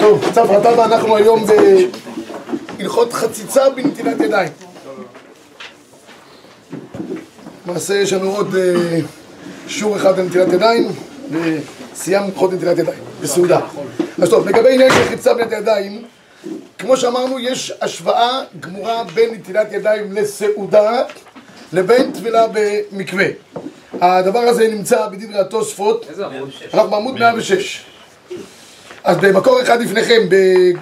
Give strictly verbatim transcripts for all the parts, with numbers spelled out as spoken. טוב, צו רטבה, אנחנו היום בהלכות חציצה בנטילת ידיים. למעשה יש לנו עוד שיעור אחד בנטילת ידיים, וסיימנו הלכות נטילת ידיים, בסעודה. אז טוב, לגבי עניין של חציצה בנטילת ידיים, כמו שאמרנו, יש השוואה גמורה בין נטילת ידיים לסעודה לבין טבילה במקווה. הדבר הזה נמצא בדברי התוספות, אנחנו בעמוד מאה ושש. אז במקור אחד לפניכם,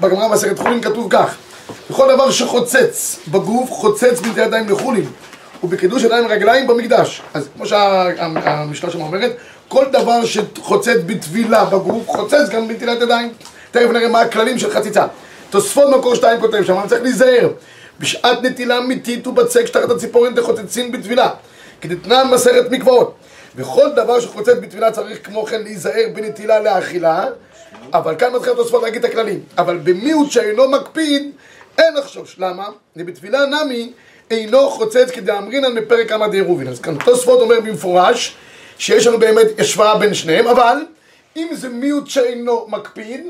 בגמרא מסכת חולין, כתוב כך: "בכל דבר שחוצץ בגוף, חוצץ בנטילת ידיים לחולין, ובקידוש ידיים ורגליים במקדש". אז כמו שהמשנה שם אומרת, כל דבר שחוצץ בטבילה בגוף, חוצץ גם בנטילת ידיים. תכף נראה מה הכללים של חציצה. תוספות מקור שתיים כותב שם, צריך להיזהר: "בשעת נטילה מיתית ובצק שתחת הציפורן תחוצצין בטבילה, כדתנן מסכת מקוואות". וכל דבר שחוצץ בטבילה צריך כמו כן להיזהר בנטילה לאכילה, אבל כאן מתחיל תוספות להגיד את הכללים. אבל במיעוט שאינו מקפיד, אין לחשוש. למה? ובטבילה נמי אינו חוצץ כדאמרינן מפרק כמה דעירובין. אז כאן תוספות אומר במפורש שיש לנו באמת השוואה בין שניהם, אבל אם זה מיעוט שאינו מקפיד,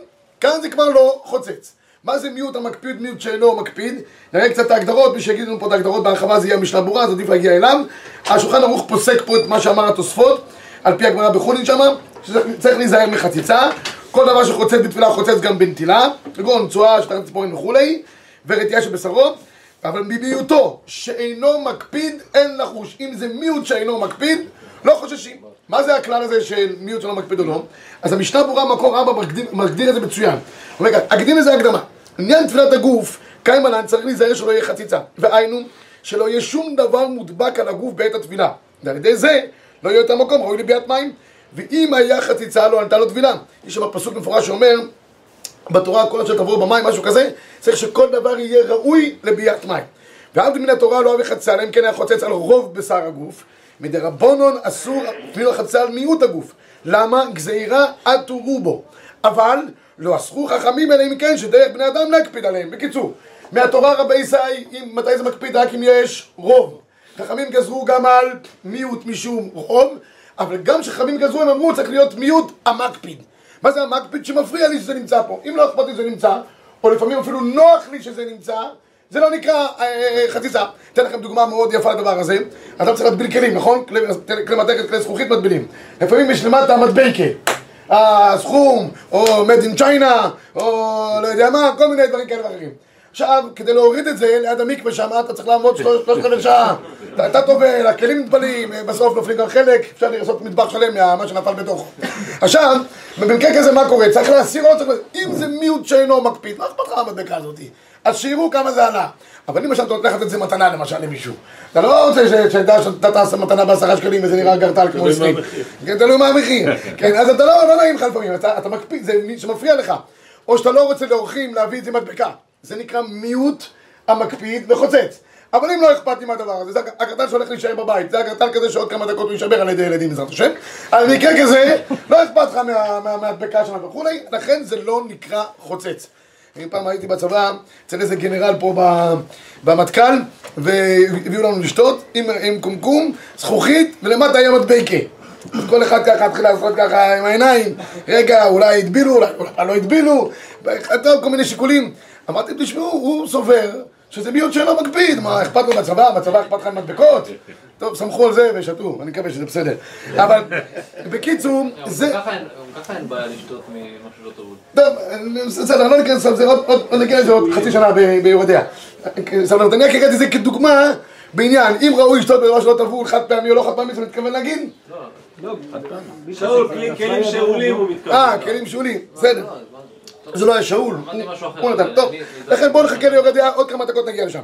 כאן זה כבר לא חוצץ. מה זה מיעוט המקפיד, מיעוט שאינו מקפיד? נראה קצת את ההגדרות, מי שיגיד לנו פה את ההגדרות בהרחבה זה יהיה משנה ברורה, אז עדיף להגיע אליו. השולחן ערוך פוסק פה את מה שאמר התוספות, על פי הגמרא בחולין שמה, שצריך להיזהר מחציצה. כל דבר שחוצץ בטבילה חוצץ גם בנטילה, כגון צואה, שתחת ציפורן וכולי, ורטייה שבשרו, אבל במיעוטו שאינו מקפיד אין לחוש. אם זה מיעוט שאינו מקפיד, לא חוששים. מה זה הכלל הזה של מיעוט שאינו מקפיד או לא? אז המשנה ברורה מקור ארבע מגדיר את זה מצוין. רגע, אקדים לזה הקדמה. עניין תפילת הגוף, קיימלן, צריך להיזהר שלא יהיה חציצה, והיינו שלא יהיה שום דבר מודבק על הגוף בעת התפילה, ועל ידי זה לא יהיה יותר מקום ראוי לביאת מים, ואם היה חציצה לא עלתה לו תפילה. יש שם פסוק מפורש שאומר בתורה, כל אשר תבואו במים, משהו כזה, צריך שכל דבר יהיה ראוי לביאת מים. ועבד מן התורה לא אוהב חציצה, אלא אם כן היה חוצץ על רוב בשר הגוף. מדרבנן אסור אפילו חציצה על מיעוט הגוף. למה? גזירה אטו רובו. אבל לא אסרו חכמים אלא אם כן שדרך בני אדם להקפיד עליהם. בקיצור, מהתורה רבי ישראל, מתי זה מקפיד? רק אם יש רוב. חכמים גזרו גם על מיעוט משום רוב, אבל גם שחכמים גזרו הם אמרו צריך להיות מיעוט המקפיד. מה זה המקפיד? שמפריע לי שזה נמצא פה. אם לא אכפת לי שזה נמצא, או לפעמים אפילו נוח לי שזה נמצא, זה לא נקרא חציצה. אתן לכם דוגמה מאוד יפה לדבר הזה. אדם צריך להדביל כלים, נכון? כלי מתכת, כלי זכוכית מדבילים. לפעמים יש למטה מדבקה, הסכום, או made in China, או לא יודע מה, כל מיני דברים כאלה ואחרים. עכשיו, כדי להוריד את זה ליד המקווה שם, אתה צריך לעמוד שלוש עשרה שעה. אתה טובל, הכלים נטבלים, בסוף נופלים גם חלק, אפשר לעשות מטבח שלם ממה שנפל בתוך. עכשיו, במקרה כזה מה קורה? צריך להסיר או לא צריך להסיר? אם זה מיעוט שאינו מקפיד, מה אכפת לך המדבקה הזאת? אז שיראו כמה זה עלה. אבל אם אתה הולך לתת את זה מתנה למשל למישהו, אתה לא רוצה שתדע שאתה תעשה מתנה בעשרה שקלים וזה נראה גרטל כמו עשרים. תלוי מה המחיר. אז אתה לא נעים לך לפעמים, אתה מקפיד, זה שמפריע לך. או שאתה לא רוצה לאורחים להביא את זה מדבקה. זה נקרא מיעוט המקפיד וחוצץ. אבל אם לא אכפת עם הדבר הזה, זה הגרטל שהולך להישאר בבית, זה הגרטל כזה שעוד כמה דקות הוא יישבר על ידי ילדים בעזרת השם. על מקרה כזה, לא אכפת לך מהמדבקה שלנו וכולי, לכן זה לא נקרא חוצץ. פעם הייתי בצבא, אצל איזה גנרל פה במטכ"ל, והביאו לנו לשתות עם, עם קומקום, זכוכית, ולמטה היה מדבקה. כל אחד ככה התחילה לעשות ככה עם העיניים, רגע, אולי הדבילו, אולי, אולי לא הדבילו, ואתה כל מיני שיקולים. אמרתי, תשמעו, הוא סובר שזה מיעוט שלא מקפיד, מה אכפת לו בצבא, בצבא אכפת לך עם מדבקות? טוב, סמכו על זה ושתו, אני מקווה שזה בסדר. אבל בקיצור, זה... ככה אין בעיה לשתות ממשהו לא טוב. טוב, בסדר, לא ניכנס לזה, עוד ניכנס לזה עוד חצי שנה ביורדיה. סבלנות, אני אקראת את זה כדוגמה בעניין, אם ראוי לשתות בדבר שלא טבול, חד פעמי או לא חד פעמי, זה מתכוון להגיד? לא, לא, חד פעמי. שאול, כלים שאולים הוא מתכוון. אה, כלים שאולים, בסדר. זה לא היה שאול, הוא נתן, טוב, לכן בואו נחכה ליורדיה, עוד כמה דקות נגיע לשם.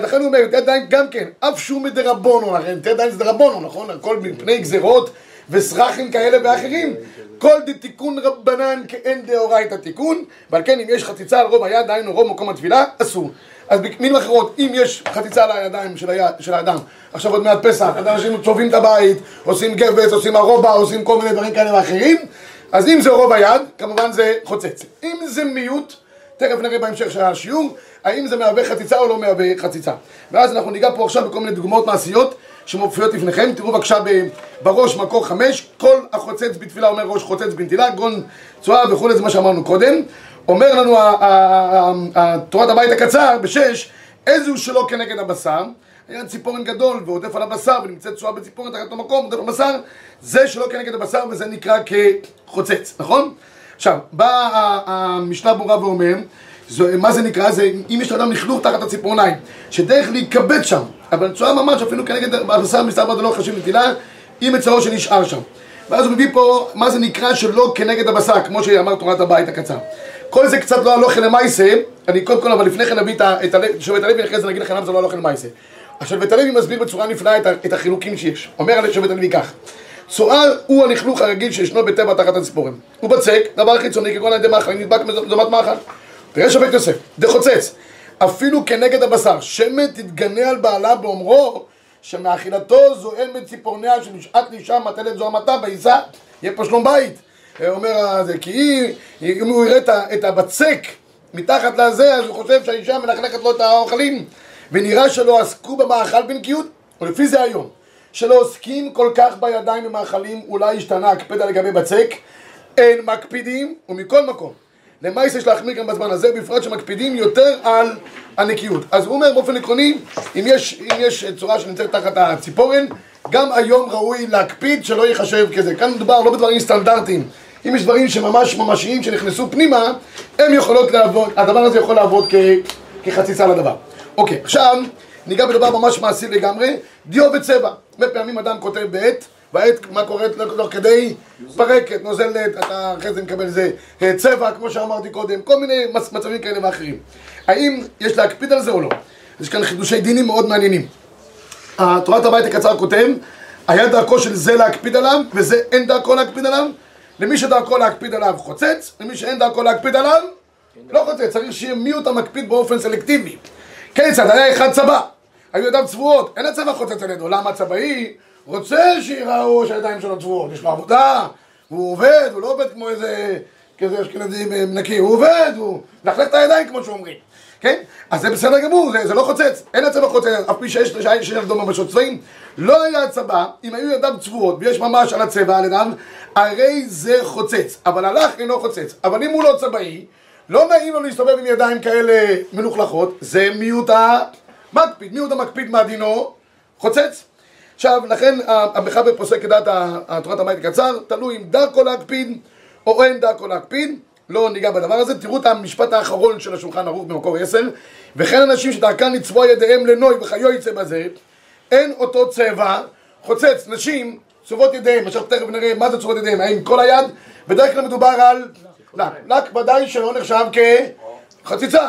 לכן הוא אומר, נטילת ידיים גם כן, אף שהוא מדרבנו, הרי נטילת ידיים זה דרבנו, נכון? הכל מפני גזרות וסרחים כאלה ואחרים. כל דתיקון רבנן כאין דאורייתא תיקון, ועל כן אם יש חציצה על רוב היד, דהיינו רוב מקום התפילה, אסור. אז במילים אחרות, אם יש חציצה על הידיים של האדם, עכשיו עוד מעט פסח, אנשים צובעים את הבית, עושים גבס, עושים ארובה, עושים כל מיני דברים כאלה ואחרים, אז אם זה רוב היד, כמובן זה חוצץ. אם זה מיעוט, תכף נראה בהמשך של השיעור, האם זה מהווה חציצה או לא מהווה חציצה. ואז אנחנו ניגע פה עכשיו בכל מיני דוגמאות מעשיות שמופיעות לפניכם. תראו בבקשה בראש מקור חמש, כל החוצץ בתפילה אומר ראש חוצץ בנטילה, גון צועה וכולי, זה מה שאמרנו קודם. אומר לנו תורת הבית הקצר בשש, איזהו שלא כנגד הבשר, היה ציפורן גדול ועודף על הבשר ונמצאת צועה בציפורן תחת המקום, עודף על הבשר, זה שלא כנגד הבשר וזה נקרא כחוצץ, נכון? עכשיו, בא המשנה ברורה ואומר, מה זה נקרא? זה אם יש לאדם לכלוך תחת הציפורניים, שדרך להיקבט שם, אבל צועה ממש אפילו כנגד הבשר מסתבר ולא חשים נטילה, עם הצעו שנשאר שם. ואז הוא מביא פה מה זה נקרא שלא כנגד הבשר, כמו שאמר תורת הבית הקצר. כל זה קצת לא הלוך אל המייסה, אני קודם כל, אבל לפני כן נביא את הלב, שבת הלוי אחרי זה נגיד לכם למה זה לא הלוך אל המייסה. עכשיו, בית הלוי מסביר בצורה נפלאה את החילוקים שיש. אומר עליו שבת הלוי כך, צועה הוא הלכלוך הרגיל שישנו בטבע תחת הציפורן. הוא בצק, דבר חיצוני כגון על ידי מאכל, נדבק מזומת מאכל. תראה שבת יוסף, דחוצץ, אפילו כנגד הבשר, שמן תתגנה על בעלה באומרו, שמאכילתו זוהמת ציפורניה שנשעת נשעה מטלת זוהמתה בעיסה, יהיה פה שלום בית. אומר זה, כי אם הוא יראה את הבצק מתחת לזה, אז הוא חושב שהאישה מלכלכת לו את האוכלים, ונראה שלא עסקו במאכל בנקיות, ולפי זה היום, שלא עוסקים כל כך בידיים במאכלים, אולי השתנה הקפדה לגבי בצק, אין מקפידים, ומכל מקום. למעשה יש להחמיר גם בזמן הזה, בפרט שמקפידים יותר על הנקיות. אז הוא אומר באופן עקרוני, אם יש, אם יש צורה שנמצאת תחת הציפורן, גם היום ראוי להקפיד שלא ייחשב כזה. כאן מדובר לא בדברים סטנדרטיים. אם יש דברים שממש ממשיים שנכנסו פנימה, הם יכולות לעבוד, הדבר הזה יכול לעבוד כ, כחציצה לדבר. אוקיי, עכשיו ניגע בדבר ממש מעשי לגמרי, דיו וצבע. בפעמים אדם כותב בעט, והעת מה קוראת לא כדי פרקת, נוזלת, אתה אחרי זה מקבל איזה צבע, כמו שאמרתי קודם, כל מיני מצבים כאלה ואחרים. האם יש להקפיד על זה או לא? יש כאן חידושי דינים מאוד מעניינים. תורת הבית הקצר כותב, היה דרכו של זה להקפיד עליו, וזה אין דרכו להקפיד עליו. למי שדרכו להקפיד עליו חוצץ, למי שאין דרכו להקפיד עליו, לא חוצץ. צריך שיהיה מיעוט המקפיד באופן סלקטיבי. כיצד, היה אחד צבא, היו ידיו צבועות, אין הצבא חוצץ על ידו, למה הצבאי? רוצה שיראו שהידיים שלו צבועות, יש לו עבודה, הוא עובד, הוא לא עובד כמו איזה כזה אשכנזי נקי, הוא עובד, הוא נחלך את הידיים כמו שאומרים, כן? אז זה בסדר גמור, זה, זה לא חוצץ, אין הצבא חוצץ, אף פי שיש ידו ממשות צבעים, לא היה הצבא, אם היו ידיו צבועות ויש ממש על הצבע על ידיו, הרי זה חוצץ, אבל הלך אינו חוצץ, אבל אם הוא לא צבאי, לא נעים לו להסתובב עם ידיים כאלה מלוכלכות, זה מיעוט המקפיד, מיעוט המקפיד מעדינו חוצץ. עכשיו, לכן המחבר פוסק כדעת תורת הבית הקצר, תלוי אם דרכו להקפיד או אין דרכו להקפיד, לא ניגע בדבר הזה. תראו את המשפט האחרון של השולחן ערוך במקור עשר, וכן אנשים שדרכן לצבוע ידיהם לנוי וחיו יצא בזה, אין אותו צבע חוצץ. נשים צובות ידיהם, עכשיו תכף נראה מה זה צובות ידיהם, האם כל היד, בדרך כלל מדובר על לק, לק ודאי שלא נחשב כחציצה.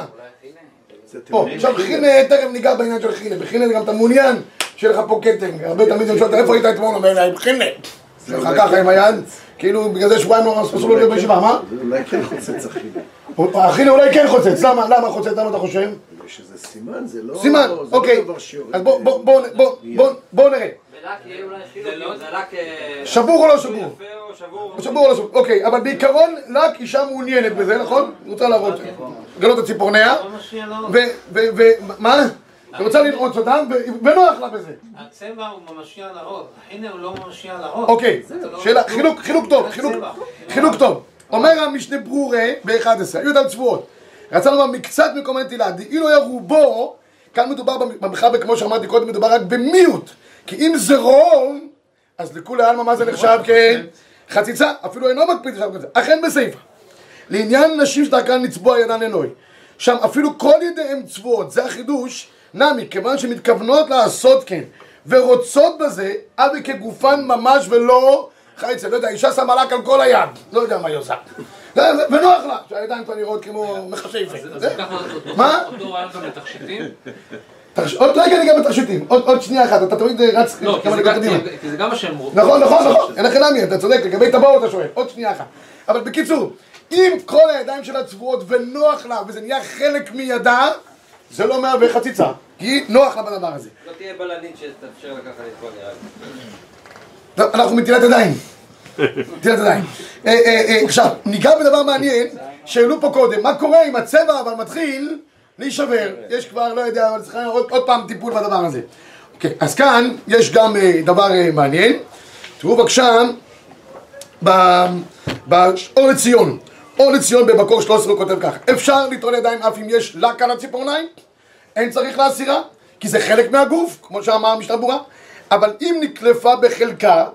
עכשיו חינה, תכף ניגע בעניין של חינה, בחינה זה גם אתה מעוניין שיהיה לך פה קטן, הרבה תמיד אני שואלת, איפה היית אתמול? אומר להם, חינה! שלך ככה עם היד, כאילו בגלל זה שבועיים לא עשו לו להיות בישיבה, מה? אולי כן חוצץ החינה. החינה אולי כן חוצץ, למה? למה חוצץ? למה אתה חושב? שזה סימן, זה לא... סימן, אוקיי, אז בואו נראה. זה רק... שבור או לא שבור? שבור או לא שבור, אוקיי, אבל בעיקרון לק אישה מעוניינת בזה, נכון? רוצה להראות, גלות הציפורניה, ו... מה? היא רוצה לראות אותם, ונוח לה בזה. הצבע הוא ממשי על האור, החינה הוא לא ממשי על האור. אוקיי, חילוק טוב, חילוק טוב. אומר המשנה ברורה ב-אחת עשרה, היו ידיו צבועות. רצה לומר מקצת מקום הנטילה, דאילו היה רובו, כאן מדובר במחבר, כמו שאמרתי קודם, מדובר רק במיעוט. כי אם זה רוב, אז לכולי עלמא מה זה נחשב כחציצה, אפילו אינו מקפיד לשם כזה. אכן בסעיפה, לעניין נשים שדרכן לצבוע ידן אלוהי, שם אפילו כל ידיהם צבועות, זה החידוש, נמי, כיוון שמתכוונות לעשות כן, ורוצות בזה, אבי כגופן ממש ולא חייצה, לא יודע, אישה שמה לק על כל היד, לא יודע מה היא עושה. ונוח לה, שהידיים כבר נראות כמו מחשי פה. אז ככה, מה? עוד לא ראה גם לתכשיטים? עוד רגע אני גם בתכשיטים, עוד שנייה אחת, אתה תמיד רץ... לא, כי זה גם מה שהם רוצים. נכון, נכון, נכון, אין לכם נמי, אתה צודק, לגבי טבעו אתה שואל, עוד שנייה אחת. אבל בקיצור, אם כל הידיים שלה צבועות ונוח לה, וזה נהיה חלק מידה, זה לא מהווה חציצה, כי נוח לה בדבר הזה. לא תהיה בלנית שתאפשר לקחת את כל נראה לי. אנחנו מטילת ידיים. מטילת ידיים. עכשיו, ניגע בדבר מעניין. שאלו פה קודם, מה קורה אם הצבע אבל מתחיל להישבר? יש כבר, לא יודע, אבל צריכים עוד, עוד פעם טיפול בדבר הזה. אוקיי, אז כאן יש גם אה, דבר אה, מעניין. תראו בבקשה, באור לציון, אור לציון במקור שלוש עשרה הוא כותב כך: אפשר לטרול ידיים אף אם יש לק על הציפורניים, אין צריך להסירה, כי זה חלק מהגוף, כמו שאמר המשנה ברורה, אבל אם נקלפה בחלקה,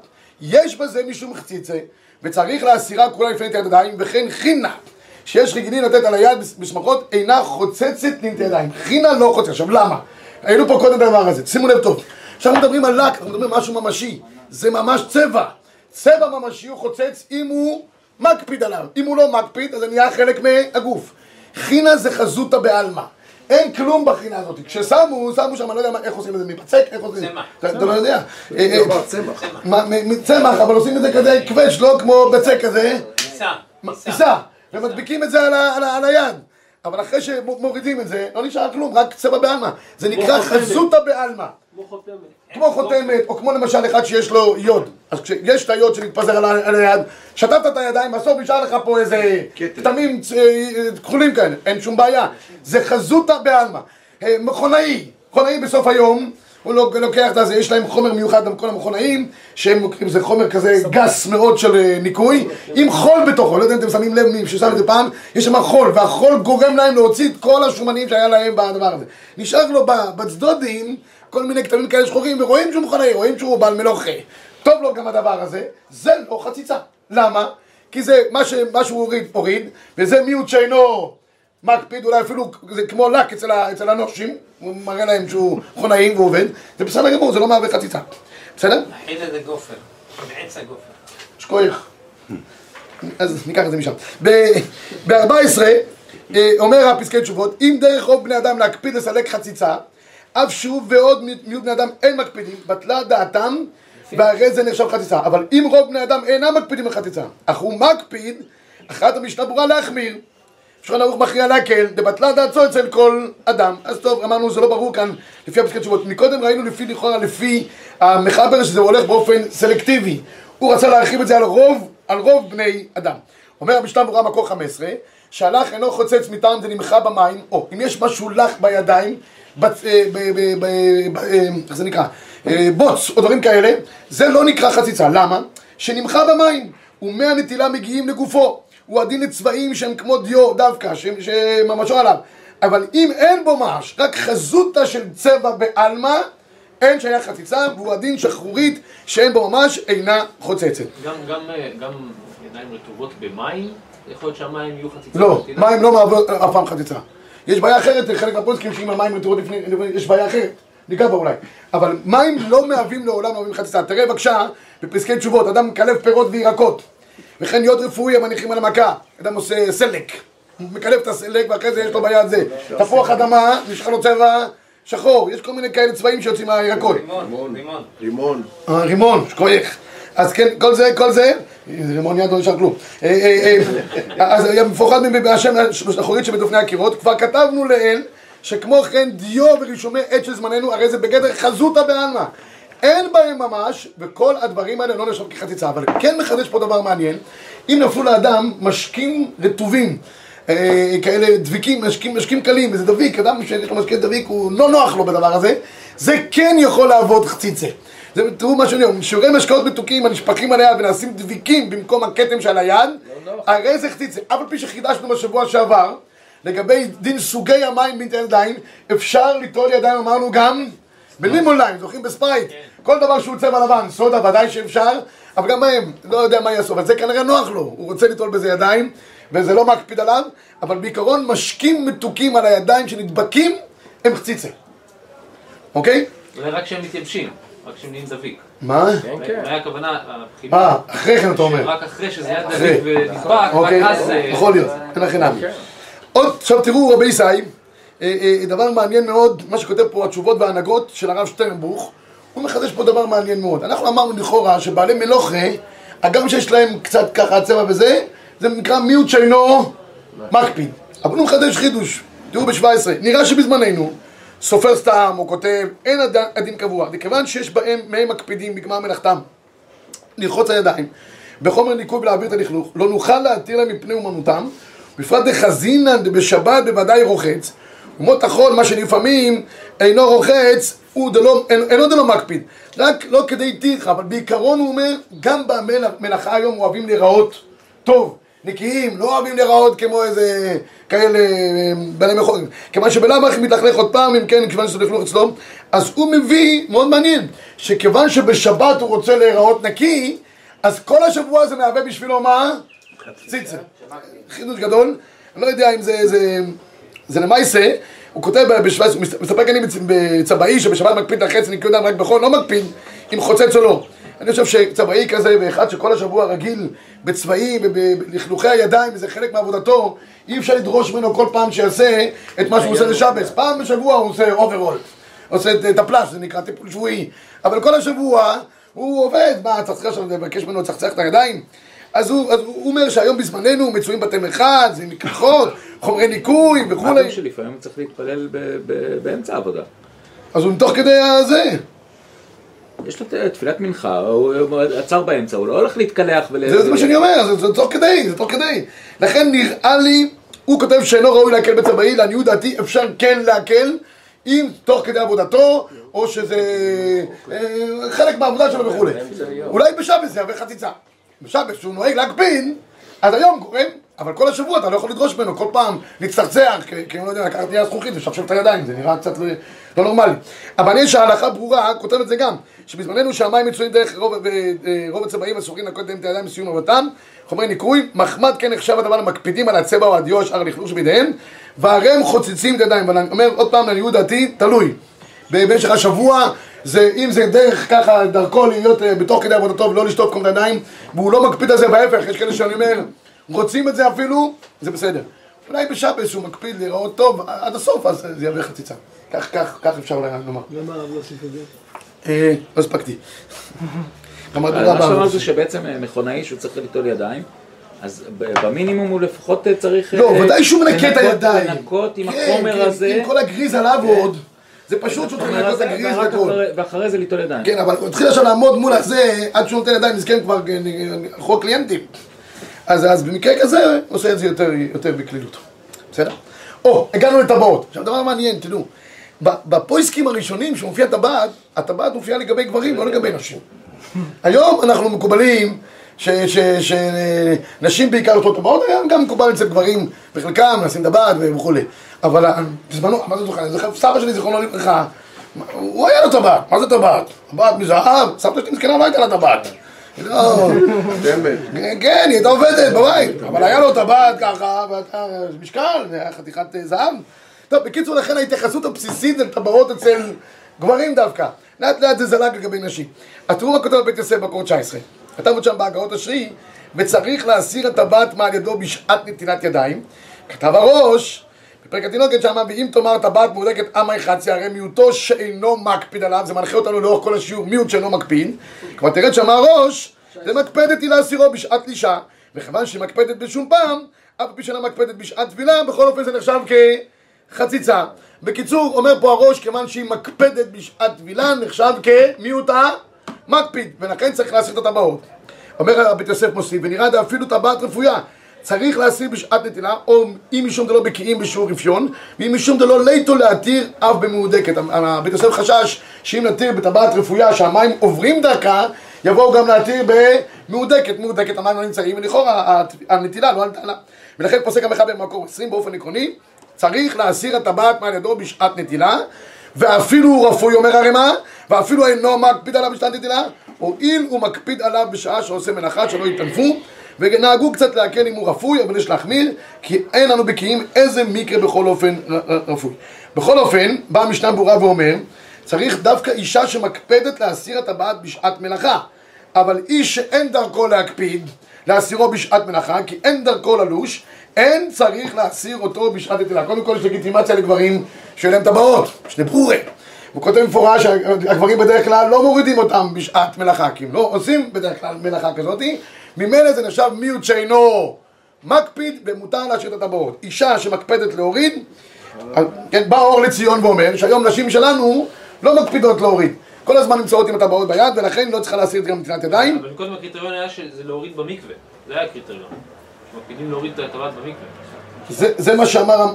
יש בזה משום חציצה, וצריך להסירה כולה לפני נטיית ידיים, וכן חינה, שיש רגילים לתת על היד בשמחות, אינה חוצצת נטיית ידיים. חינה לא חוצצת. עכשיו למה? היינו פה קודם את הדבר הזה, שימו לב טוב. עכשיו מדברים על לק, אנחנו מדברים על משהו ממשי, זה ממש צבע. צבע ממשי הוא חוצץ אם הוא מקפיד עליו, אם הוא לא מקפיד, אז זה נהיה חלק מהגוף. חינה זה חזותה בעלמה. אין כלום בחינה הזאת. כששמו, שמו שם, אני לא יודע איך עושים את זה, מפצק, איך עושים את זה. אתה לא יודע. צמח. צמח, אבל עושים את זה כזה כבש, לא כמו בצק כזה. עיסה. עיסה. ומדביקים את זה על היד. אבל אחרי שמורידים את זה, לא נשאר כלום, רק צבע בעלמה. זה נקרא חזותה בעלמה. כמו חותמת. כמו חותמת, או כמו למשל אחד שיש לו יוד. אז כשיש את היוד שמתפזר על היד, שטפת את הידיים, בסוף נשאר לך פה איזה פתמים כחולים כאלה, אין שום בעיה. זה חזותה בעלמה. מכונאי, מכונאי בסוף היום, הוא לוקח את הזה, יש להם חומר מיוחד בכל המכונאים, שזה חומר כזה גס מאוד של ניקוי, עם חול בתוכו, לא יודע אם אתם שמים לב מי ששם את זה פעם, יש שם חול, והחול גורם להם להוציא את כל השומנים שהיה להם בדבר הזה. נשאר לו בצדדים כל מיני כתמים כאלה שחורים, ורואים שהוא מכונאי, רואים שהוא בעל מלוכה. טוב לו גם הדבר הזה, זה לא חציצה. למה? כי זה מה שהוא הוריד, הוריד, וזה מיעוט שאינו מקפיד, אולי אפילו זה כמו לק אצל הנושים, הוא מראה להם שהוא חונאים ועובד, זה בסדר גמור, זה לא מהווה חציצה. בסדר? החילה זה גופר, מעץ הגופר. שכוייך. אז ניקח את זה משם. ב-ארבע עשרה אומר הפסקי תשובות, אם דרך רוב בני אדם להקפיד לסלק חציצה, אף שוב ועוד מיעוט בני אדם אין מקפידים, בטלה דעתם, והרי זה נחשב חציצה. אבל אם רוב בני אדם אינם מקפידים לחציצה, אך הוא מקפיד, אחת המשנה ברורה להחמיר. שולחן ערוך מכריע להקל, דבטלה דעתו אצל כל אדם. אז טוב, אמרנו, זה לא ברור כאן לפי הפסקי תשובות. מקודם ראינו לפי לכאורה, לפי המחבר, שזה הולך באופן סלקטיבי. הוא רצה להרחיב את זה על רוב, על רוב בני אדם. אומר המשנה ברורה מקור חמש עשרה, שהלך אינו חוצץ מטעם זה נמחה במים, או אם יש משהו לך בידיים, בצ... איך זה נקרא? בוץ או דברים כאלה, זה לא נקרא חציצה. למה? שנמחה במים, ומי הנטילה מגיעים לגופו. הוא עדין לצבעים שהם כמו דיו דווקא, שממשו עליו. אבל אם אין בו ממש, רק חזותה של צבע בעלמה, אין שהיה חציצה, והוא עדין שחרורית שאין בו ממש, אינה חוצצת. גם, גם, גם ידיים רטובות במים, יכול להיות שהמים יהיו חציצה? לא, מים לא מעבר אף פעם חציצה. יש בעיה אחרת, חלק מהפוסקים שאם המים רטובות לפני, יש בעיה אחרת. ניגע בה אולי. אבל מים לא מהווים לעולם מהווים חציצה. תראה בבקשה, בפסקי תשובות, אדם מקלף פירות וירקות. וכן יוד רפואי המניחים על המכה, אדם עושה סלק, הוא מקלב את הסלק ואחרי זה יש לו ביד זה, תפוח אדמה, נשחל לו צבע שחור, יש כל מיני כאלה צבעים שיוצאים מהירקות. רימון, רימון, רימון. אה, רימון, שכוייך. אז כן, כל זה, כל זה, רימון יד לא נשאר כלום. אז מפוחד מהשם האחורית שבדופני הקירות, כבר כתבנו לאל שכמו כן דיו ורישומי עת של זמננו, הרי זה בגדר חזותה בעלמא. אין בהם ממש, וכל הדברים האלה לא נשאר כחציצה, אבל כן מחדש פה דבר מעניין. אם נפלו לאדם משקים רטובים, אה, כאלה דביקים, משקים, משקים קלים, וזה דביק, אדם שיש לו משקי דביק, הוא לא נוח לו בדבר הזה, זה כן יכול לעבוד חציצה. זה, תראו מה שאני אומר, שיעורי משקאות מתוקים, הנשפכים על היד ונעשים דביקים במקום הכתם שעל היד, לא הרי לא. זה חציצה. אבל פי שחידשנו בשבוע שעבר, לגבי דין סוגי המים בנטי ידיים, אפשר לטרול ידיים, אמרנו גם, בלימונליים, זוכים בספרייט, כל דבר שהוא צבע לבן, סודה ודאי שאפשר, אבל גם מהם, לא יודע מה יעשו, אבל זה כנראה נוח לו, הוא רוצה לטעול בזה ידיים, וזה לא מקפיד עליו, אבל בעיקרון משקים מתוקים על הידיים שנדבקים, הם חציצה. אוקיי? אולי רק שהם מתייבשים, רק שהם נהיים דביק. מה? אוקיי. מה היה הכוונה? אה, אחרי כן אתה אומר. רק אחרי שזה היה דביק ונדבק, רק אז... יכול להיות, אין לכן אבי. עוד, עכשיו תראו רבי ישעי, דבר מעניין מאוד, מה שכותב פה התשובות וההנהגות של הרב שטרנבוך, הוא מחדש פה דבר מעניין מאוד. אנחנו אמרנו לכאורה שבעלי מלוכה, אגב שיש להם קצת ככה צבע וזה, זה נקרא מיעוט שאינו מקפיד. אבל הוא מחדש חידוש, תראו ב-שבע עשרה, נראה שבזמננו, סופר סתם, הוא כותב, אין הדין קבוע, וכיוון שיש בהם מהם מקפידים בגמר מלאכתם, לרחוץ הידיים, בחומר ניקוי ולהעביר את הלכלוך, לא נוכל להתיר להם מפני אומנותם, בפרט דחזינן בשבת בוודאי רוחץ, ומות החול, מה שלפעמים אינו רוחץ, הוא דלא, אינו דלא מקפיד, רק לא כדי תירחה, אבל בעיקרון הוא אומר, גם במלאכה היום אוהבים להיראות טוב, נקיים, לא אוהבים להיראות כמו איזה כאלה בעלי מכורים, כיוון שבלמח מתלכלך עוד פעם, אם כן, כיוון שזה לכלוך אצלו, אז הוא מביא, מאוד מעניין, שכיוון שבשבת הוא רוצה להיראות נקי, אז כל השבוע זה מהווה בשבילו מה? ציצה. חידוש גדול, אני לא יודע אם זה איזה... זה למעשה, הוא כותב בשבט, הוא מספק אני בצבאי שבשבת מקפיד על חץ, ניקיון רק בחול, לא מקפיד עם חוצץ או לא. אני חושב שצבאי כזה, ואחד שכל השבוע רגיל בצבאי ובלכלוכי הידיים, זה חלק מעבודתו, אי אפשר לדרוש ממנו כל פעם שיעשה את מה שהוא עושה לשבס. פעם בשבוע הוא עושה אוברול, עושה את הפלש, זה נקרא טיפול שבועי, אבל כל השבוע הוא עובד, מה הצחצח שלו, מבקש ממנו לצחצח את הידיים? אז הוא, אז הוא אומר שהיום בזמננו מצויים בתי מרחץ, מקלחות, חומרי ניקוי וכולי. מה אדם שלי, לפעמים הוא צריך להתפלל ב- ב- באמצע העבודה. אז הוא מתוך כדי הזה. יש לו תפילת מנחה, הוא עצר באמצע, הוא לא הולך להתקלח ול... זה, זה מה שאני אומר, זה, זה תוך כדי, זה תוך כדי. לכן נראה לי, הוא כותב שאינו ראוי להקל בצבאי, לעניות דעתי אפשר כן להקל, אם תוך כדי עבודתו, או שזה חלק מהעבודה שלו וכולי. אולי בשבת זה יעבר חציצה. בשבת שהוא נוהג להקפין, אז היום גורם, אבל כל השבוע אתה לא יכול לדרוש ממנו, כל פעם להצטרצח, כי אני לא יודע, לקחת נייר זכוכית ולשפשף את הידיים, זה נראה קצת לא נורמלי. אבל יש ההלכה ברורה, כותב את זה גם, שבזמננו שהמים מצויים דרך רוב הצבעים הסורים לקודם את הידיים בסיום עבודתם, חומרי ניקוי, מחמד כן נחשב הדבר המקפידים על הצבע או הדיו, שאר לכלוך שבידיהם, והרי הם חוצצים את הידיים, ואני אומר עוד פעם לעניות דעתי, תלוי. במשך השבוע, זה, אם זה דרך ככה דרכו להיות uh, בתוך כדי עבודתו ולא לשטוף כל מיני עיניים, והוא לא מקפיד על זה, בהפך, יש כאלה שאני אומר, רוצים את זה אפילו, זה בסדר. אולי בשבס הוא מקפיד להיראות טוב, עד הסוף אז זה יעבר חציצה. כך, כך, כך אפשר לומר. למה הרב לא עשית את זה? לא הספקתי. מה שאומר זה שבעצם מכונאי שהוא צריך ליטול ידיים, אז במינימום הוא לפחות צריך... לא, ודאי שהוא מנקה את הידיים. לנקות עם החומר הזה. עם כל הגריז עליו עוד. זה פשוט שהוא צריך לנקות את הגריז לכל. ואחרי זה ליטול ידיים. כן, אבל הוא התחיל עכשיו לעמוד מול הזה, עד שהוא נותן ידיים, נזכם כבר חוק קליינטים. אז במקרה כזה, עושה את זה יותר בקלילות. בסדר? או, הגענו לטבעות. עכשיו, דבר מעניין, תדעו. בפויסקים הראשונים שמופיע טבעת, הטבעת מופיעה לגבי גברים, לא לגבי נשים. היום אנחנו מקובלים שנשים בעיקר עושות טבעות, גם מקובל אצל גברים בחלקם, נשים טבעת וכולי. אבל תזמנו, מה זה זוכן? סבא שלי זיכרונו לברכה, הוא היה לו טבעת, מה זה טבעת? טבעת מזהב, סבתא שלי מזכנה לא הייתה לה טבעת. לא, כן, היא הייתה עובדת בבית, אבל היה לו טבעת ככה, משקל, חתיכת זהב. טוב, בקיצור לכן ההתייחסות הבסיסית על טבעות אצל גברים דווקא. לאט לאט זה זלג לגבי נשים. התיאור הכותב בבית יוסף בקור תשע עשרה. כתב עוד שם בהגהות השרי, וצריך להסיר הטבעת מעל ידו בשעת נתינת ידיים. כתב הראש, בפרק התינוקת שמה, ואם תאמר טבעת מודקת עם האחציה, הרי מיעוטו שאינו מקפיד עליו, זה מנחה אותנו לאורך כל השיעור, מיעוט שאינו מקפיד. כבר תראה שמה הראש, זה מקפדת היא להסירו בשעת תלישה, וכיוון שהיא מקפדת בשום פעם, אף פי שאינה מקפדת בשעת תבילה, בכל אופן זה נחשב כחציצה. בקיצור, אומר פה הראש, כיוון שהיא מקפדת בשעת תבילה, נחשב כמיעוטה מקפיד, ולכן צריך להסיר את הטבעות. אומר בית יוסף מוסיף, ונראה דה אפילו טבעת רפויה, צריך להסיר בשעת נתינה, או אם משום דלא בקיאים בשיעור רפיון, ואם משום דלא ליתו להתיר אף במהודקת. בית יוסף חשש שאם נתיר בטבעת רפויה שהמים עוברים דרכה, יבואו גם להתיר במהודקת. מהודקת המים לא נמצאים, ולכאורה הנתינה לא נתנה. ולכן פוסק המחבר במקור עשרים באופן עקרוני, צריך להסיר הטבעת מעל ידו בשעת נתינה, ואפילו רפוי אומר הרמה, ואפילו אינו מקפיד עליו בשעת נתינה, או אם הוא מקפיד עליו בשעה שעושה מלאכה שלא יתנפו, ונהגו קצת להקל אם הוא רפוי, אבל יש להחמיר, כי אין לנו בקיאים איזה מקרה בכל אופן רפוי. בכל אופן, בא המשנה ברורה ואומר, צריך דווקא אישה שמקפדת להסיר הטבעת בשעת מלאכה, אבל איש שאין דרכו להקפיד, להסירו בשעת מלאכה, כי אין דרכו ללוש, אין צריך להסיר אותו בשעת נתינה. קודם כל יש לגיטימציה לגברים שיהיו להם טבעות, שזה ברורה. הוא כותב מפורש שהגברים בדרך כלל לא מורידים אותם בשעת מלאכה, כי הם לא עושים בדרך כלל מלאכה כזאת, ממילא זה נחשב מיעוט שאינו מקפיד ומותר להשאיר את הטבעות. אישה שמקפדת להוריד, כן, בא אור לציון ואומר שהיום נשים שלנו לא מקפידות להוריד. כל הזמן נמצאות עם הטבעות ביד, ולכן לא צריכה להסיר את גם נתינת ידיים. אבל קודם הקריטריון היה שזה להוריד במקווה, זה היה הקריטריון. מקפידים להוריד את הטבעת במקווה. זה מה שאמר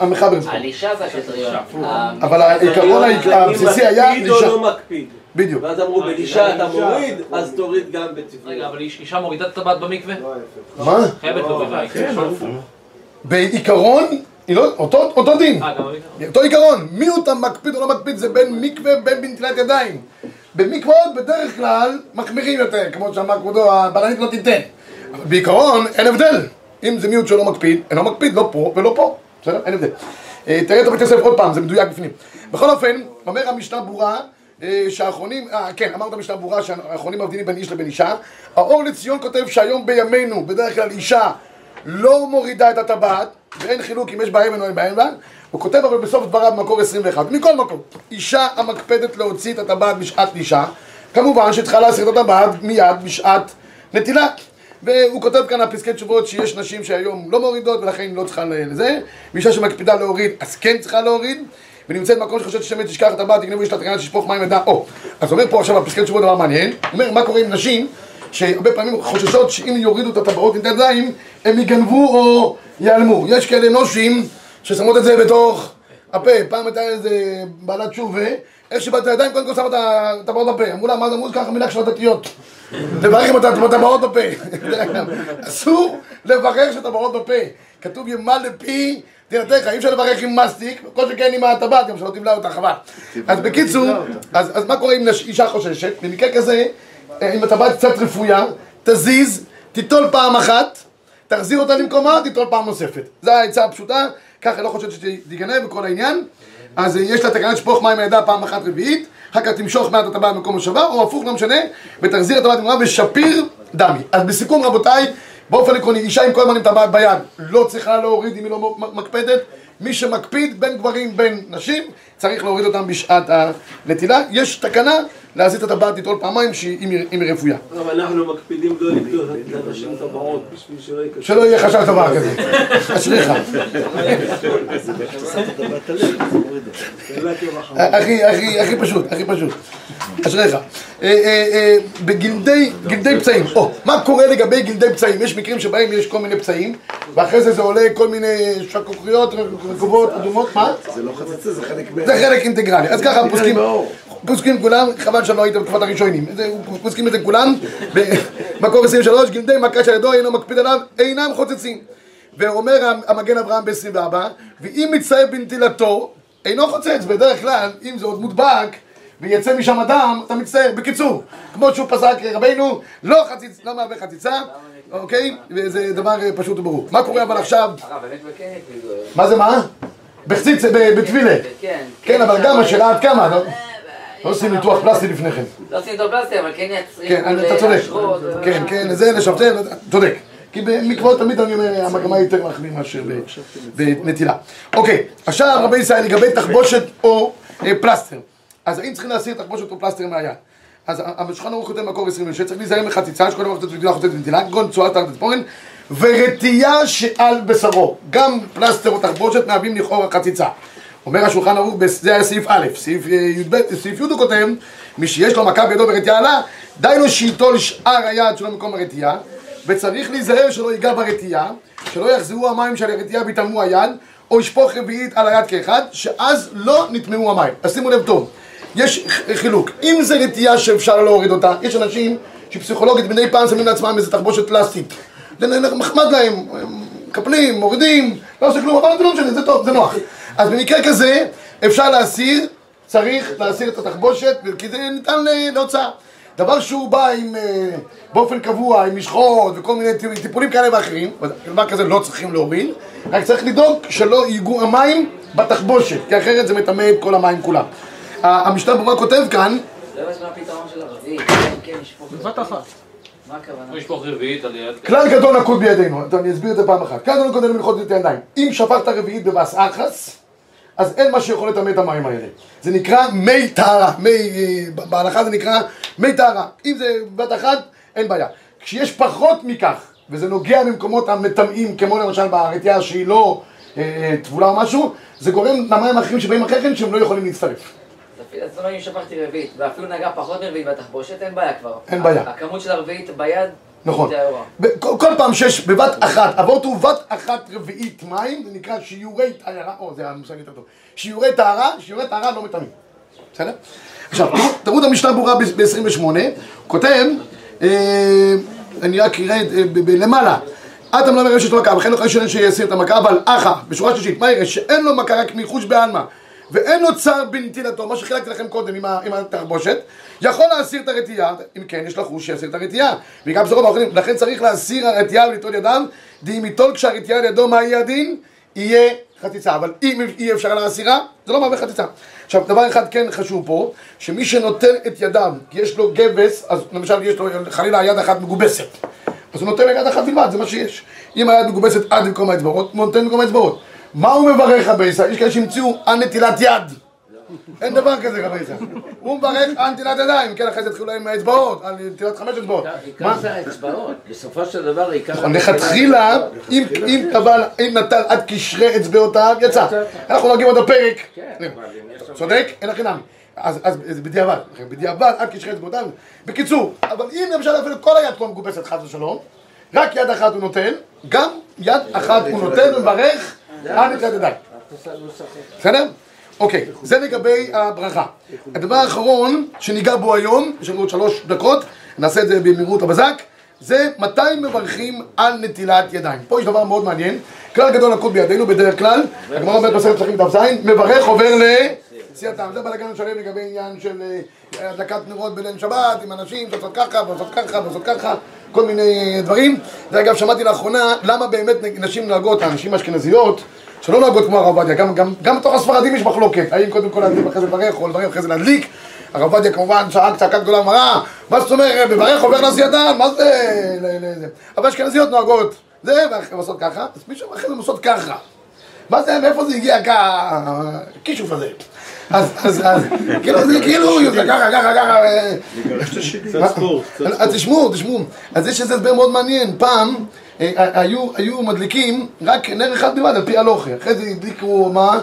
המחבר שלו. האלישה זה הקריטריון. אבל העיקרון הבסיסי היה אלישה. מקפיד או לא מקפיד. בדיוק. ואז אמרו, באלישה אתה מוריד, אז תוריד גם בצפרי. רגע, אבל אישה מורידה את הבת במקווה? מה? חייבת מורידה. בעיקרון, אותו דין. אותו עיקרון. מי אותה מקפיד או לא מקפיד זה בין מקווה ובין בנטילת ידיים. במקוואות בדרך כלל מחמירים יותר, כמו שאמר כבודו, הבלנית לא תיתן. בעיקרון אין הבדל. אם זה מיעוט שלא מקפיד, אינו מקפיד, לא פה ולא פה, בסדר? אין הבדל. תראה את הבית ספר עוד פעם, זה מדויק בפנים. בכל אופן, אומר המשנה ברורה שהאחרונים, כן, אמרת המשנה ברורה שהאחרונים מבדילים בין איש לבין אישה. האור לציון כותב שהיום בימינו, בדרך כלל אישה לא מורידה את הטבעת, ואין חילוק אם יש בה אבן או אין בה אבן. הוא כותב אבל בסוף דבריו במקור עשרים ואחת, מכל מקום. אישה המקפדת להוציא את הטבעת בשעת נטילה, כמובן שצריכה להסיר את הטבעת מיד בשעת נטילה. והוא כותב כאן בפסקי תשובות שיש נשים שהיום לא מורידות ולכן לא צריכה לזה, ואישה שמקפידה להוריד אז כן צריכה להוריד, ונמצאת במקום שחושבת ששמית תשכח את הטבעת, תגנב, יש לה תקנה שתשפוך מים ידע, או. אז אומר פה עכשיו בפסקי תשובות דבר מעניין, אומר מה קורה עם נשים שהרבה פעמים חוששות שאם יורידו את הטבעות את הידיים הם יגנבו או ייעלמו. יש כאלה נושים ששמות את זה בתוך הפה. פעם הייתה איזה בעלת תשובה, איך שבאת את הידיים, קודם כל שמה את הטבעות בפה. אמרו לה, מה זה אמרו? ככה מילה כשאתה תהיות. לברך עם הטבעות בפה. אסור לברך שטבעות בפה. כתוב ימה לפי תינתך, אי אפשר לברך עם מסטיק, כל שכן עם הטבעת, גם שלא תבלע אותה, חבל. אז בקיצור, אז מה קורה אם אישה חוששת? במקרה כזה, אם הטבעת קצת רפויה, תזיז, תיטול פעם אחת, תחזיר אותה למקומה, תיטול פעם נוספת. זו העצה הפשוטה, ככה לא חוששת שתיגנב וכל העניין. אז יש לה תקנת שפוך מים הידע פעם אחת רביעית, אחר כך תמשוך מעט הטבעת במקום השווה, או הפוך, לא משנה, ותחזיר את הטבעת במקומה ושפיר דמי. אז בסיכום רבותיי, באופן עקרוני, אישה עם כל הזמן עם טבעת ביד, לא צריכה להוריד אם היא לא מקפדת. מי שמקפיד בין גברים בין נשים, צריך להוריד אותם בשעת הנטילה. יש תקנה להזיז את הטבעת לטעול פעמיים אם היא רפויה. אבל אנחנו מקפידים לא לקטוע את הנשים טבעות בשביל שלא יהיה קשה. שלא יהיה חשש דבר כזה. אשריך. הכי הכי פשוט, הכי פשוט. אשריך. בגלדי פצעים, מה קורה לגבי גלדי פצעים? יש מקרים שבהם יש כל מיני פצעים ואחרי זה זה עולה כל מיני שקוקריות, רכבות, אדומות, מה? זה לא חצצה, זה חלק מה... זה חלק אינטגרלי, אז ככה פוסקים, פוסקים כולם, חבל שלא הייתם בתקופת הראשונים, פוסקים את זה כולם, במקור עשרים ושלוש, גלדי מכה שידו אינו מקפיד עליו, אינם חוצצים. ואומר המגן אברהם ב-עשרים וארבע, ואם מצטער בנטילתו, אינו חוצץ, בדרך כלל, אם זה עוד מודבק, ויצא משם אדם, אתה מצטער. בקיצור, כמו שהוא פסק רבינו, לא חציצה, לא מהווה חציצה, אוקיי? וזה דבר פשוט וברור. מה קורה אבל עכשיו? מה זה מה? בחציצה, בכבילה. כן, אבל גם השאלה עד כמה, לא? לא עושים ניתוח פלסטי לפניכם. לא עושים ניתוח פלסטי, אבל כן יצרים. כן, אתה צודק. כן, כן, זה לשבטל, צודק. כי במקוואות תמיד אני אומר, המגמה יותר מחמיר מאשר בנטילה. אוקיי, עכשיו רבי ישראל לגבי תחבושת או פלסטר. אז האם צריכים להסיר תחבושת או פלסטר מהיד? אז השולחן ערוך כותב במקור עשרים ושש, צריך להיזהר מחציצה, שקודם חוצץ ונטילה, חוצץ ונטילה, גון, צואה, תחת ציפורן, ורטייה שעל בשרו. גם פלסטר או תחבושת מהווים לכאורה חציצה. אומר השולחן ערוך, זה היה סעיף א', סעיף י"ב, סעיף י' הוא כותב, מי שיש לו מכה בידו ורטייה עלה, די לו שייטול שאר היד שלו במקום הרטייה, וצריך להיזהר שלא ייגע ברטייה, שלא יחזרו המים של הרטייה ויטמאו היד, או ישפוך רביעית על היד כאחד, שאז לא נטמעו המים. אז שימו לב טוב. יש חילוק, אם זה רטייה שאפשר להוריד אותה, יש אנשים שפסיכולוגית מדי פעם שמים לעצמם איזה תחבושת פלסטית, מחמד להם, מקפלים, מורידים, לא עושה כלום, אבל זה לא משנה, זה טוב, זה נוח. אז במקרה כזה אפשר להסיר, צריך להסיר את התחבושת, כי זה ניתן להוצאה. דבר שהוא בא עם, באופן קבוע, עם משחות וכל מיני טיפולים כאלה ואחרים, דבר כזה לא צריכים להוריד, רק צריך לדאוג שלא ייגעו המים בתחבושת, כי אחרת זה מטמא את כל המים כולם. המשנה ברורה כותב כאן זה מה הפתרון של הרביעית, כן, לשפוך בבת אחת. מה הכוונה? הוא ישפוך רביעית על יד כלל גדול נקוד בידינו, אני אסביר את זה פעם אחת. כלל גדול נקוד בידינו מלכות את העיניים. אם שפכת רביעית במס אחס, אז אין מה שיכול לטמא את המים האלה. זה נקרא מי טהרה, בהלכה זה נקרא מי טהרה. אם זה בת אחת, אין בעיה. כשיש פחות מכך, וזה נוגע במקומות המטמאים, כמו למשל ברטייה שהיא לא טבולה או משהו, זה גורם למים אחרים שבאים אחרי כן שהם לא יכולים להצטרף. אז אם שפכתי רביעית, ואפילו נגע פחות מרביעית בתחבושת, אין בעיה כבר. אין בעיה. הכמות של הרביעית ביד נכון. כל פעם שיש בבת אחת, עבור תאובת אחת רביעית מים, זה נקרא שיעורי טהרה, או זה המושג יותר טוב. שיעורי טהרה, שיעורי טהרה לא מטמאים. בסדר? עכשיו, תראו את המשנה ברורה ב-עשרים ושמונה, הוא כותב, אני רק אראה למעלה, אתה מלמד רשת לא מכה, וכן לא חשוב שיסיר את המכה, אבל אחא, בשורה שלישית, מה יראה? שאין לו מכה רק מיחוש בעלמא, ואין נוצר בנטילתו, מה שחילקתי לכם קודם עם התרבושת, יכול להסיר את הרתיעה, אם כן יש לחוש שיסיר את הרתיעה, וגם בסופו באוכלים, לכן צריך להסיר הרתיעה ולטול ידם, דאם יטול כשהרתיעה לידו מה יהיה הדין? יהיה חציצה, אבל אם אי אפשר להסירה, זה לא מהווה חציצה. עכשיו, דבר אחד כן חשוב פה, שמי שנוטל את ידיו, כי יש לו גבס, אז למשל יש לו חלילה יד אחת מגובסת, אז הוא נותן יד אחת בלבד, זה מה שיש. אם היד מגובסת עד במקום האצבעות, הוא נותן במקום האצבעות. מה הוא מברך הבייסה? יש כאלה שהמציאו על נטילת יד. אין דבר כזה הבייסה. הוא מברך על נטילת ידיים, כן, אחרי זה התחילו להם מהאצבעות, על נטילת חמש אצבעות. עיקר זה האצבעות, בסופו של דבר עיקר... לכתחילה, אם נטל עד קשרי אצבעותיו, יצא. אנחנו נגיד עוד הפרק. צודק? אין הכי נמי. אז בדיעבד, בדיעבד עד קשרי אצבעותיו. בקיצור, אבל אם למשל אפילו כל היד לא מגובסת חס ושלום, רק יד אחת הוא נותן, גם יד אחת הוא נותן ומברך עד נטילת ידיים. בסדר? אוקיי, זה לגבי הברכה. הדבר האחרון שניגע בו היום, יש לנו עוד שלוש דקות, נעשה את זה במהירות הבזק, זה מתי מברכים על נטילת ידיים. פה יש דבר מאוד מעניין, כלל גדול נקוט בידינו בדרך כלל, הגמרא אומרת בספר פסחים דף זין, מברך עובר לסייתם. זה בלגן שלם לגבי עניין של הדלקת נרות בליל שבת, עם אנשים, תעשות ככה, תעשות ככה, תעשות ככה, כל מיני דברים. ואגב, שמעתי לאחרונה למה באמת נשים נוהגות, הנשים האשכנזיות, שלא נוהגות כמו הרב עובדיה, גם, גם, גם בתוך הספרדים יש מחלוקת, האם קודם כל להדליק אחרי זה לברך, או לברך אחרי זה להדליק. הרב עובדיה כמובן צעק צעקה גדולה מראה, מה זאת אומרת, מברך עובר לעשייתן, מה זה? אבל אשכנזיות נוהגות, זה, ואחרי לעשות ככה, אז מישהו אחרי זה לעשות ככה. מה זה, מאיפה זה הגיע ככישוף הזה? אז, אז, אז, כאילו, זה כאילו, ככה, ככה, ככה. קצת ספורט. אז תשמעו, תשמעו, אז יש איזה הסבר מאוד מעניין, פעם, היו מדליקים רק נר אחד בלבד על פי הלוכה, אחרי זה הדליקו מה?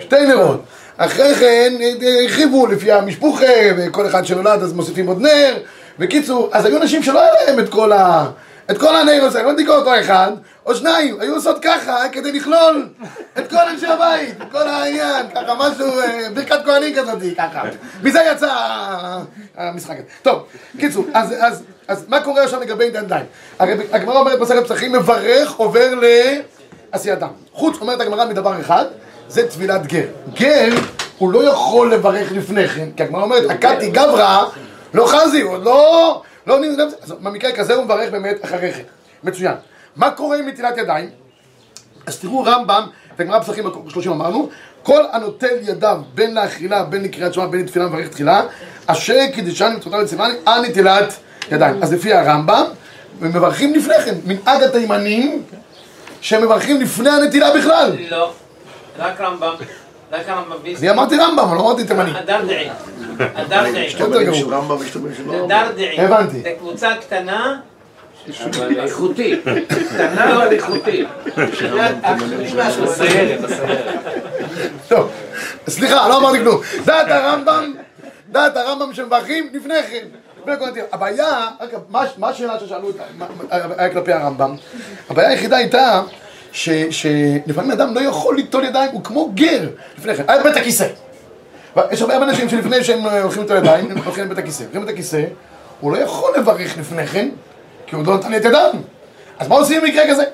שתי נרות, אחרי כן הרחיבו לפי המשפוחה וכל אחד שנולד אז מוסיפים עוד נר, וקיצור, אז היו אנשים שלא היה להם את כל ה... את כל הנר הזה, לא נדליקו אותו אחד או שניים, היו עושות ככה כדי לכלול את כל אנשי הבית, את כל העניין, ככה משהו, ברכת כהנים כזאת, ככה מזה יצא המשחק הזה. טוב, קיצור, אז, אז אז מה קורה עכשיו לגבי ידיים? הגמרא אומרת מסכת פסחים, מברך עובר לעשייתם. חוץ אומרת הגמרא מדבר אחד, זה טבילת גר. גר הוא לא יכול לברך לפני כן, כי הגמרא אומרת, הקאתי גברא לא חזי, הוא לא... לא עונים... אז במקרה כזה הוא מברך באמת אחרי כן. מצוין. מה קורה עם נטילת ידיים? אז תראו רמב"ם, והגמרא פסחים שלושים אמרנו, כל הנוטל ידיו בין לאכילה, בין לקריאת שמע, בין לתפילה מברך תחילה, אשר קידשני מצוותיו וציווני על נטילת ידיים. אז לפי הרמב"ם, מברכים לפני כן, מנהג התימנים, שמברכים לפני הנטילה בכלל. לא, רק רמב"ם, רק הרמב"ם. אני אמרתי רמב"ם, אני לא אמרתי תימני. הדרדעי, הדרדעי. משתמשים של רמב"ם, משתמשים של רמב"ם. הדרדעי, זה קבוצה קטנה, אבל איכותית. קטנה אבל איכותית. הסיירת, הסיירת. טוב, סליחה, לא אמרתי כלום. דעת הרמב"ם, דעת הרמב"ם שמברכים לפני כן. הבעיה, מה השאלה ששאלו היה כלפי הרמב"ם? הבעיה היחידה הייתה שלפעמים אדם לא יכול לטול ידיים, הוא כמו גר לפני כן, היה בבית הכיסא. יש הרבה אנשים שלפני שהם הולכים לטול ידיים, הם הולכים לבית הכיסא. הולכים לבית הכיסא, הוא לא יכול לברך לפני כן, כי הוא לא נתן לי את ידם. אז מה עושים במקרה כזה?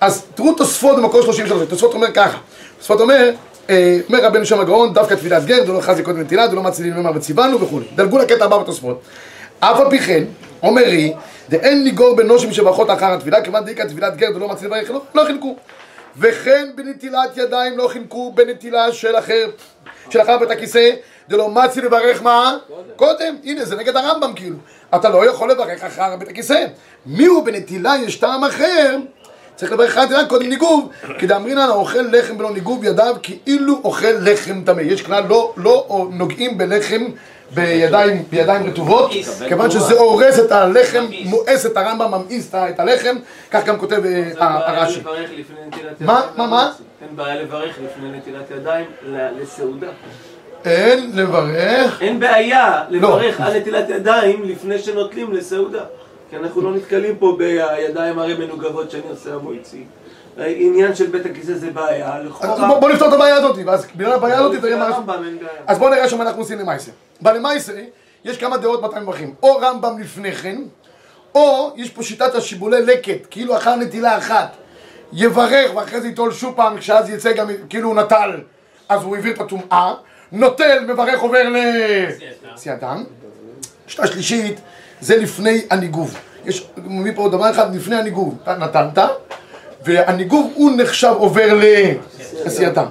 אז תראו תוספות במקור שלושים ושלוש, תוספות אומר ככה, תוספות אומר, אומר רבנו שם הגאון, דווקא תפילת גר, זה לא חזי קודם נטילה, זה לא מצלילים לומר וציוונו וכו'. דלגו לקטע הבא בתוספות. אף על פי כן, אומרי, דאין ניגור בנושים שברכות אחר התפילה, כיוון דאיקה תפילת גר ולא מצליל לברך, לא חינקו. וכן בנטילת ידיים לא חינקו בנטילה של אחר, של אחר בית הכיסא, דלא מצליל לברך מה? קודם. הנה, זה נגד הרמב"ם כאילו. אתה לא יכול לברך אחר בית הכיסא. מיהו בנטילה יש טעם אחר? צריך לברך אחר תפילה קודם ניגוב, כי דאמרינן האוכל לחם ולא ניגוב ידיו כאילו אוכל לחם טמא. יש כלל לא, לא נוגעים בלחם בידיים, בידיים רטובות, כיוון שזה הורס את הלחם, מואס את הרמב"ם, ממאיס את הלחם, כך גם כותב הרש"י. מה? מה? מה? אין בעיה לברך לפני נטילת ידיים לסעודה. אין לברך? אין בעיה לברך על נטילת ידיים לפני שנוטלים לסעודה. כי אנחנו לא נתקלים פה בידיים הרי מנוגבות שאני עושה המועצי. העניין של בית הכיסא זה בעיה, לכאורה... בוא נפתור את הבעיה הזאת, ואז בגלל הבעיה הזאת תראה מה... אז בוא נראה שמה אנחנו עושים למעשה. בלמעשה יש כמה דעות מתי מברכים, או רמב"ם לפני כן, או יש פה שיטת השיבולי לקט, כאילו אחר נטילה אחת יברך ואחרי זה יטול שוב פעם, כשאז יצא גם כאילו הוא נטל, אז הוא העביר את הטומאה, נוטל, מברך, עובר לסייתם. שיטה שלישית זה לפני הניגוב. יש מפה עוד דבר אחד, לפני הניגוב, אתה נתנת, והניגוב הוא נחשב עובר לעשייתם.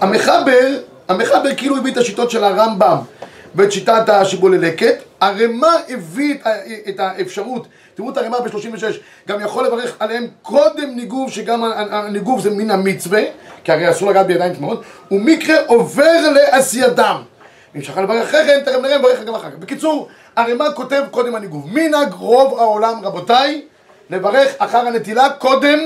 המחבר, המחבר כאילו הביא את השיטות של הרמב"ם ואת שיטת השיבולי לקט. הרמ"א הביא את האפשרות, תראו את הרמ"א ב-שלושים ושש, גם יכול לברך עליהם קודם ניגוב, שגם הניגוב זה מן המצווה, כי הרי אסור לגעת בידיים טמאות, ומקרה עובר לעשייתם. אם שכח לברך אחרי כן, תכף נראה, מברך גם אחר כך. בקיצור, הרמ"א כותב קודם הניגוב. מנהג רוב העולם, רבותיי, לברך אחר הנטילה קודם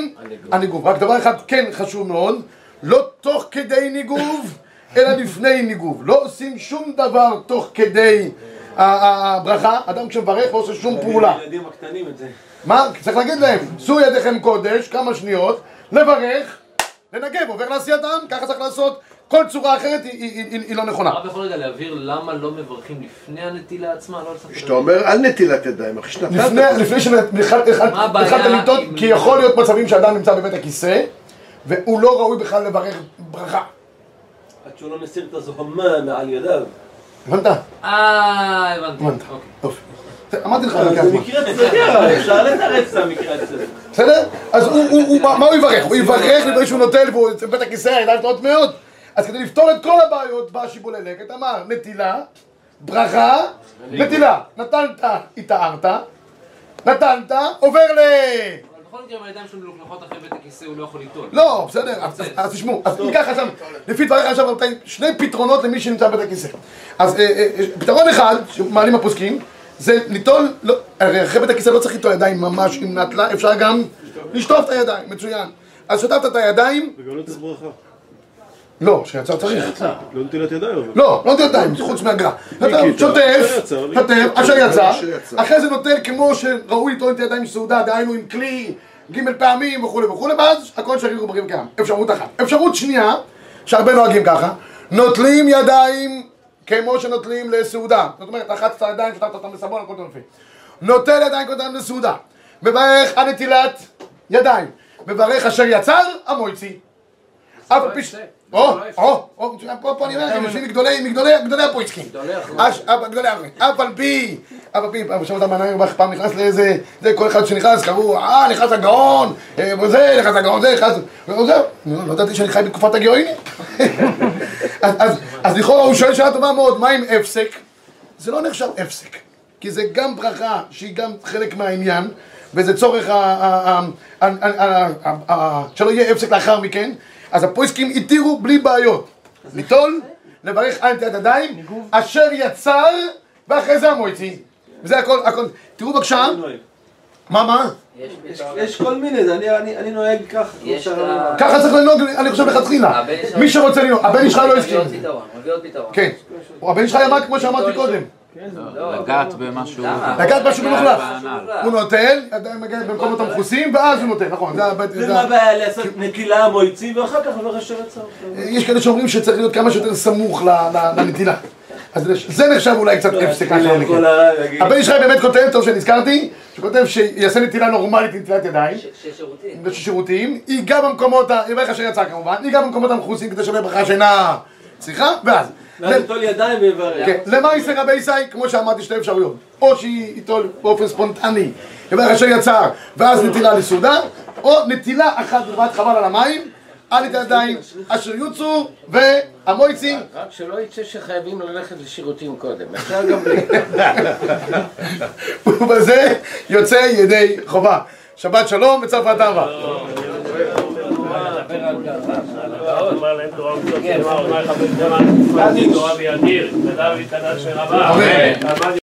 הניגוב. רק דבר אחד כן חשוב מאוד, לא תוך כדי ניגוב, אלא לפני ניגוב. לא עושים שום דבר תוך כדי הברכה. אדם כשמברך לא עושה שום פעולה. הילדים הקטנים את זה. מה? צריך להגיד להם, שאו ידיכם קודש, כמה שניות, לברך, לנגב, עובר לעשייתם, ככה צריך לעשות. כל צורה אחרת היא לא נכונה. הרב יכול רגע להבהיר למה לא מברכים לפני הנטילה עצמה? שאתה אומר על נטילת ידיים, אחי שנתת. לפני שנחלת לנטות, כי יכול להיות מצבים שאדם נמצא בבית הכיסא, והוא לא ראוי בכלל לברך ברכה. עד שהוא לא מסיר את הזוהמה מעל ידיו. הבנת? אה, הבנתי. הבנת, טוב. אמרתי לך על כך. זה מקרה צדקה, אפשר לתרץ את המקרה הצדקה. בסדר? אז מה הוא יברך? הוא יברך לברי שהוא נוטל בבית הכיסא, ידיים טעות מאוד. אז כדי לפתור את כל הבעיות בשיבולי לקט, אמר נטילה, ברכה, נטילה. נטלת, התארת, נטלת, עובר ל... אבל בכל מקרה, אם הידיים שלו מלוכלכות אחרי בית הכיסא, הוא לא יכול ליטול. לא, בסדר, אז תשמעו, אז ניקח עכשיו, לפי דבריך עכשיו, שני פתרונות למי שנמצא בבית הכיסא. אז פתרון אחד, שמעלים הפוסקים, זה ליטול, אחרי בית הכיסא לא צריך ליטול ידיים ממש עם נטלה, אפשר גם לשטוף את הידיים, מצוין. אז שטפת את הידיים... לא, שיצר צריך. לא נטילת ידיים. לא, לא נטילת ידיים, חוץ מהגר"א. שוטף, שוטף, אשר יצא, אחרי זה נוטל כמו שראוי לטעון את הידיים סעודה, דהיינו עם כלי, ג' פעמים וכו' וכו', ואז הכל שריר ובריא וקיים. אפשרות אחת. אפשרות שנייה, שהרבה נוהגים ככה, נוטלים ידיים כמו שנוטלים לסעודה. זאת אומרת, אחת את הידיים, שטפת אותם לסבון, הכל נופל. נוטל ידיים כמו ידיים לסעודה. מברך על נטילת ידיים. מברך אשר יצר המויצי. או, או, או, פה אני אומר, הם יושבים מגדולי הפויצקים. גדולי אחרון. גדולי אחרון. אף על פי, אף על פי, שם אותם מהנאים, פעם נכנס לאיזה, זה כל אחד שנכנס, קראו, אה, נכנס הגאון, זה, נכנס הגאון, זה, נכנס... זהו, לא ידעתי שאני חי בתקופת הגאונים. אז לכאורה הוא שואל שאלה טובה מאוד, מה עם הפסק? זה לא נחשב הפסק, כי זה גם ברכה שהיא גם חלק מהעניין, וזה צורך שלא יהיה הפסק לאחר מכן, אז הפויסקים התירו בלי בעיות. ליטול, לברך על נטילת ידיים, אשר יצר, ואחרי זה המויצי. וזה הכל, הכל. תראו בבקשה. מה, מה? יש כל מיני, אני נוהג ככה. ככה צריך לנהוג, אני חושב לכתחילה. מי שרוצה לנהוג, הבן איש חי לא הסכים. מביא עוד פתרון. כן. הבן איש חי אמר כמו שאמרתי קודם. לגעת במשהו. לגעת משהו מלוכלך. הוא נוטל, עדיין מגיע במקומות המחוסים, ואז הוא נוטל, נכון. ומה הבעיה לעשות נטילה מועיצי, ואחר כך לא חשב את זה. יש כאלה שאומרים שצריך להיות כמה שיותר סמוך לנטילה. אז זה נחשב אולי קצת הפסק. הבן איש חי באמת כותב, טוב שנזכרתי, שכותב שיעשה נטילה נורמלית, נטילת ידיים. ששירותיים. ייגע במקומות, יברך אשר יצא כמובן, ייגע במקומות המחוסים כדי שווה ברכה שינה צריכה, ואז. לטול ידיים ויברך. כן, למה יסר רבי ישי? כמו שאמרתי, שתי אפשרויות. או שהיא תול באופן ספונטני, יברך אשר יצר, ואז נטילה לסעודה, או נטילה אחת בבת חבל על המים, על ידי ידיים, אשר יוצאו, והמויצי. רק שלא יצא שחייבים ללכת לשירותים קודם. אפשר גם בלי. ובזה יוצא ידי חובה. שבת שלום וצרפת אהבה. אבל אין תורה וקדושה, אמר חבר ג'מאל, תורה וידיר, ודוד קדש ורבה.